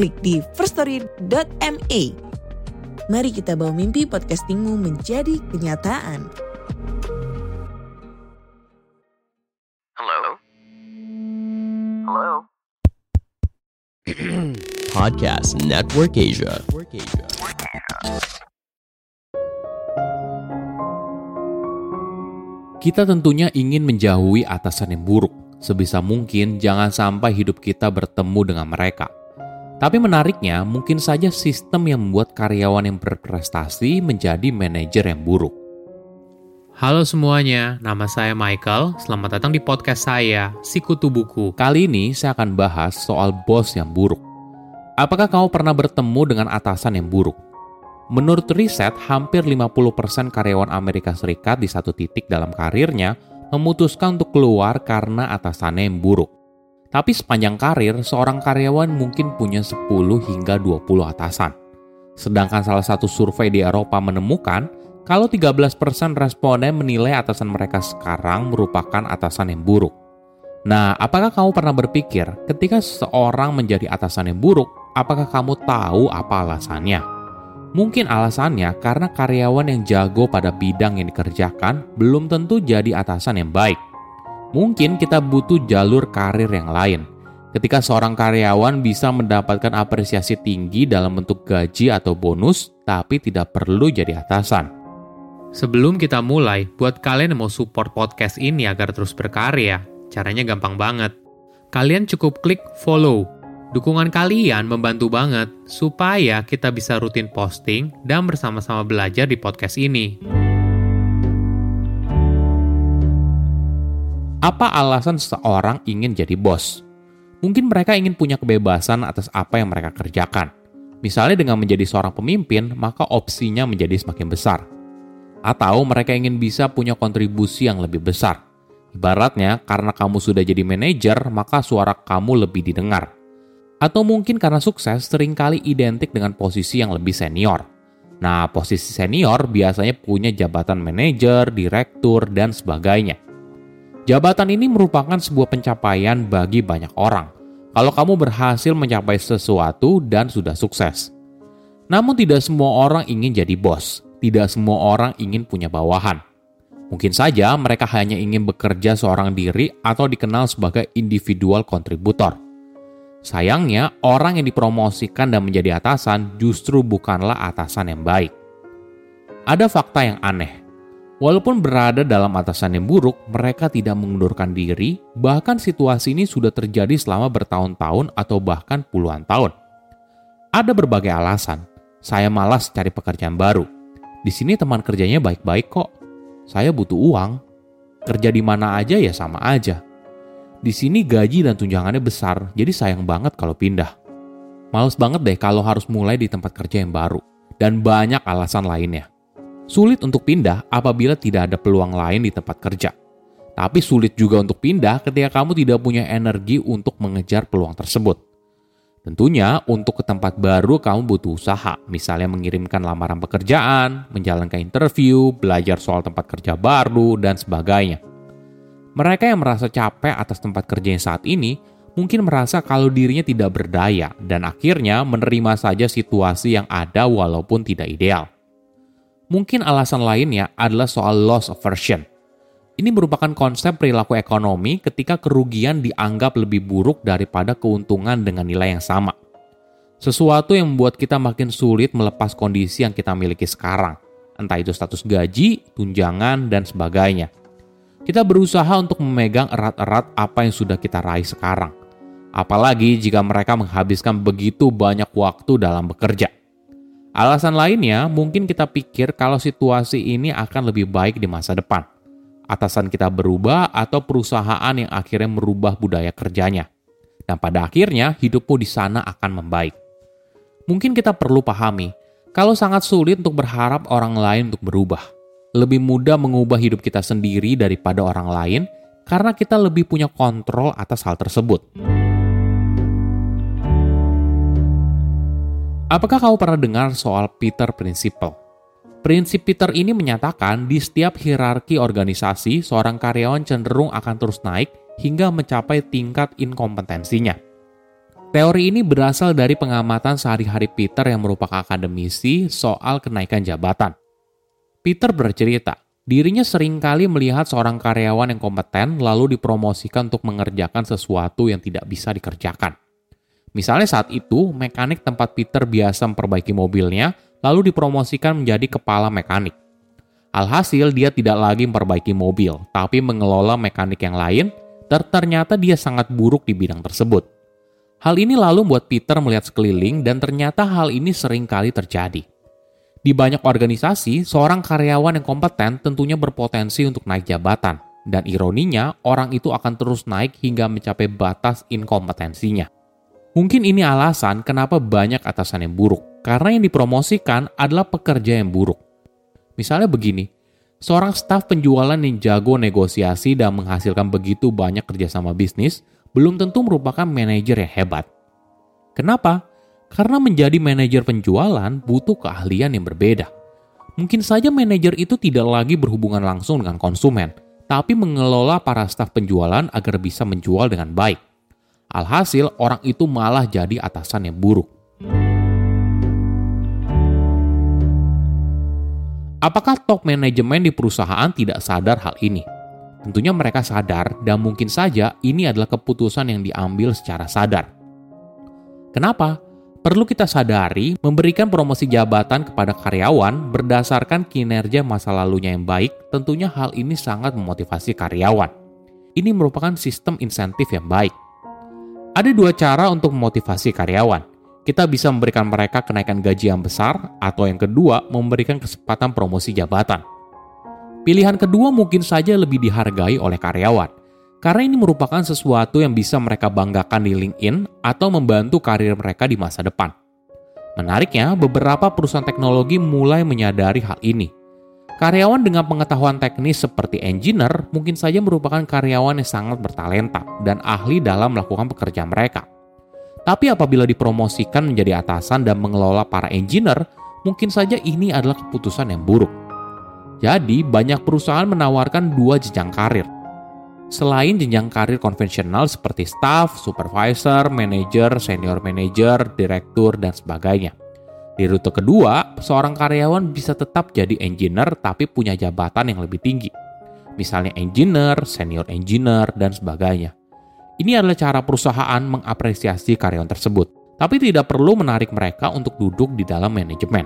klik di firststory.me. Mari kita bawa mimpi podcastingmu menjadi kenyataan. Halo. Podcast Network Asia. Kita tentunya ingin menjauhi atasan yang buruk. Sebisa mungkin jangan sampai hidup kita bertemu dengan mereka. Tapi menariknya, mungkin saja sistem yang membuat karyawan yang berprestasi menjadi manajer yang buruk. Halo semuanya, nama saya Michael. Selamat datang di podcast saya, Si Kutu Buku. Kali ini saya akan bahas soal bos yang buruk. Apakah kamu pernah bertemu dengan atasan yang buruk? Menurut riset, hampir 50% karyawan Amerika Serikat di satu titik dalam karirnya memutuskan untuk keluar karena atasannya yang buruk. Tapi sepanjang karir, seorang karyawan mungkin punya 10 hingga 20 atasan. Sedangkan salah satu survei di Eropa menemukan, kalau 13% responden menilai atasan mereka sekarang merupakan atasan yang buruk. Nah, apakah kamu pernah berpikir, ketika seseorang menjadi atasan yang buruk, apakah kamu tahu apa alasannya? Mungkin alasannya karena karyawan yang jago pada bidang yang dikerjakan belum tentu jadi atasan yang baik. Mungkin kita butuh jalur karir yang lain. Ketika seorang karyawan bisa mendapatkan apresiasi tinggi dalam bentuk gaji atau bonus, tapi tidak perlu jadi atasan. Sebelum kita mulai, buat kalian yang mau support podcast ini agar terus berkarya, caranya gampang banget. Kalian cukup klik follow. Dukungan kalian membantu banget supaya kita bisa rutin posting dan bersama-sama belajar di podcast ini. Apa alasan seseorang ingin jadi bos? Mungkin mereka ingin punya kebebasan atas apa yang mereka kerjakan. Misalnya dengan menjadi seorang pemimpin, maka opsinya menjadi semakin besar. Atau mereka ingin bisa punya kontribusi yang lebih besar. Ibaratnya, karena kamu sudah jadi manajer, maka suara kamu lebih didengar. Atau mungkin karena sukses seringkali identik dengan posisi yang lebih senior. Nah, posisi senior biasanya punya jabatan manajer, direktur, dan sebagainya. Jabatan ini merupakan sebuah pencapaian bagi banyak orang, kalau kamu berhasil mencapai sesuatu dan sudah sukses. Namun tidak semua orang ingin jadi bos, tidak semua orang ingin punya bawahan. Mungkin saja mereka hanya ingin bekerja seorang diri atau dikenal sebagai individual kontributor. Sayangnya, orang yang dipromosikan dan menjadi atasan justru bukanlah atasan yang baik. Ada fakta yang aneh. Walaupun berada dalam atasan yang buruk, mereka tidak mengundurkan diri, bahkan situasi ini sudah terjadi selama bertahun-tahun atau bahkan puluhan tahun. Ada berbagai alasan. Saya malas cari pekerjaan baru. Di sini teman kerjanya baik-baik kok. Saya butuh uang. Kerja di mana aja ya sama aja. Di sini gaji dan tunjangannya besar, jadi sayang banget kalau pindah. Males banget deh kalau harus mulai di tempat kerja yang baru. Dan banyak alasan lainnya. Sulit untuk pindah apabila tidak ada peluang lain di tempat kerja. Tapi sulit juga untuk pindah ketika kamu tidak punya energi untuk mengejar peluang tersebut. Tentunya untuk ke tempat baru kamu butuh usaha, misalnya mengirimkan lamaran pekerjaan, menjalankan interview, belajar soal tempat kerja baru, dan sebagainya. Mereka yang merasa capek atas tempat kerjanya saat ini, mungkin merasa kalau dirinya tidak berdaya dan akhirnya menerima saja situasi yang ada walaupun tidak ideal. Mungkin alasan lainnya adalah soal loss aversion. Ini merupakan konsep perilaku ekonomi ketika kerugian dianggap lebih buruk daripada keuntungan dengan nilai yang sama. Sesuatu yang membuat kita makin sulit melepas kondisi yang kita miliki sekarang, entah itu status gaji, tunjangan, dan sebagainya. Kita berusaha untuk memegang erat-erat apa yang sudah kita raih sekarang. Apalagi jika mereka menghabiskan begitu banyak waktu dalam bekerja. Alasan lainnya, mungkin kita pikir kalau situasi ini akan lebih baik di masa depan. Atasan kita berubah atau perusahaan yang akhirnya merubah budaya kerjanya. Dan pada akhirnya, hidupmu di sana akan membaik. Mungkin kita perlu pahami, kalau sangat sulit untuk berharap orang lain untuk berubah. Lebih mudah mengubah hidup kita sendiri daripada orang lain, karena kita lebih punya kontrol atas hal tersebut. Apakah kamu pernah dengar soal Peter Principle? Prinsip Peter ini menyatakan di setiap hierarki organisasi, seorang karyawan cenderung akan terus naik hingga mencapai tingkat inkompetensinya. Teori ini berasal dari pengamatan sehari-hari Peter yang merupakan akademisi soal kenaikan jabatan. Peter bercerita, dirinya seringkali melihat seorang karyawan yang kompeten lalu dipromosikan untuk mengerjakan sesuatu yang tidak bisa dikerjakan. Misalnya saat itu, mekanik tempat Peter biasa memperbaiki mobilnya lalu dipromosikan menjadi kepala mekanik. Alhasil, dia tidak lagi memperbaiki mobil, tapi mengelola mekanik yang lain, ternyata dia sangat buruk di bidang tersebut. Hal ini lalu membuat Peter melihat sekeliling dan ternyata hal ini seringkali terjadi. Di banyak organisasi, seorang karyawan yang kompeten tentunya berpotensi untuk naik jabatan. Dan ironinya, orang itu akan terus naik hingga mencapai batas inkompetensinya. Mungkin ini alasan kenapa banyak atasan yang buruk, karena yang dipromosikan adalah pekerja yang buruk. Misalnya begini, seorang staf penjualan yang jago negosiasi dan menghasilkan begitu banyak kerjasama bisnis, belum tentu merupakan manajer yang hebat. Kenapa? Karena menjadi manajer penjualan butuh keahlian yang berbeda. Mungkin saja manajer itu tidak lagi berhubungan langsung dengan konsumen, tapi mengelola para staf penjualan agar bisa menjual dengan baik. Alhasil, orang itu malah jadi atasan yang buruk. Apakah top manajemen di perusahaan tidak sadar hal ini? Tentunya mereka sadar dan mungkin saja ini adalah keputusan yang diambil secara sadar. Kenapa? Perlu kita sadari memberikan promosi jabatan kepada karyawan berdasarkan kinerja masa lalunya yang baik, tentunya hal ini sangat memotivasi karyawan. Ini merupakan sistem insentif yang baik. Ada dua cara untuk memotivasi karyawan. Kita bisa memberikan mereka kenaikan gaji yang besar atau yang kedua memberikan kesempatan promosi jabatan. Pilihan kedua mungkin saja lebih dihargai oleh karyawan, karena ini merupakan sesuatu yang bisa mereka banggakan di LinkedIn atau membantu karir mereka di masa depan. Menariknya, beberapa perusahaan teknologi mulai menyadari hal ini. Karyawan dengan pengetahuan teknis seperti engineer mungkin saja merupakan karyawan yang sangat bertalenta dan ahli dalam melakukan pekerjaan mereka. Tapi apabila dipromosikan menjadi atasan dan mengelola para engineer, mungkin saja ini adalah keputusan yang buruk. Jadi, banyak perusahaan menawarkan dua jenjang karir. Selain jenjang karir konvensional seperti staff, supervisor, manager, senior manager, direktur, dan sebagainya. Di rute kedua, seorang karyawan bisa tetap jadi engineer tapi punya jabatan yang lebih tinggi. Misalnya engineer, senior engineer, dan sebagainya. Ini adalah cara perusahaan mengapresiasi karyawan tersebut, tapi tidak perlu menarik mereka untuk duduk di dalam manajemen.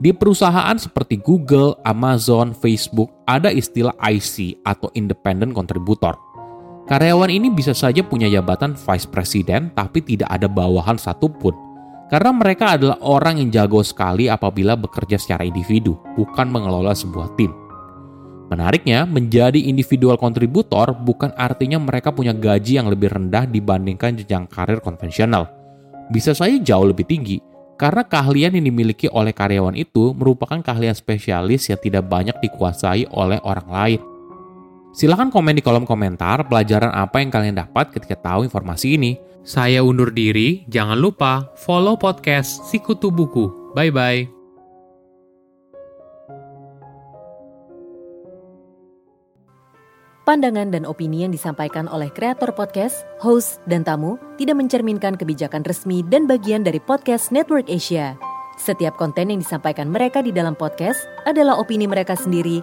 Di perusahaan seperti Google, Amazon, Facebook, ada istilah IC atau Independent Contributor. Karyawan ini bisa saja punya jabatan Vice President tapi tidak ada bawahan satupun. Karena mereka adalah orang yang jago sekali apabila bekerja secara individu, bukan mengelola sebuah tim. Menariknya, menjadi individual contributor bukan artinya mereka punya gaji yang lebih rendah dibandingkan jenjang karir konvensional. Bisa saja jauh lebih tinggi. Karena keahlian yang dimiliki oleh karyawan itu merupakan keahlian spesialis yang tidak banyak dikuasai oleh orang lain. Silakan komen di kolom komentar pelajaran apa yang kalian dapat ketika tahu informasi ini. Saya undur diri, jangan lupa follow podcast Si Kutu Buku. Bye-bye. Pandangan dan opini yang disampaikan oleh kreator podcast, host, dan tamu tidak mencerminkan kebijakan resmi dan bagian dari Podcast Network Asia. Setiap konten yang disampaikan mereka di dalam podcast adalah opini mereka sendiri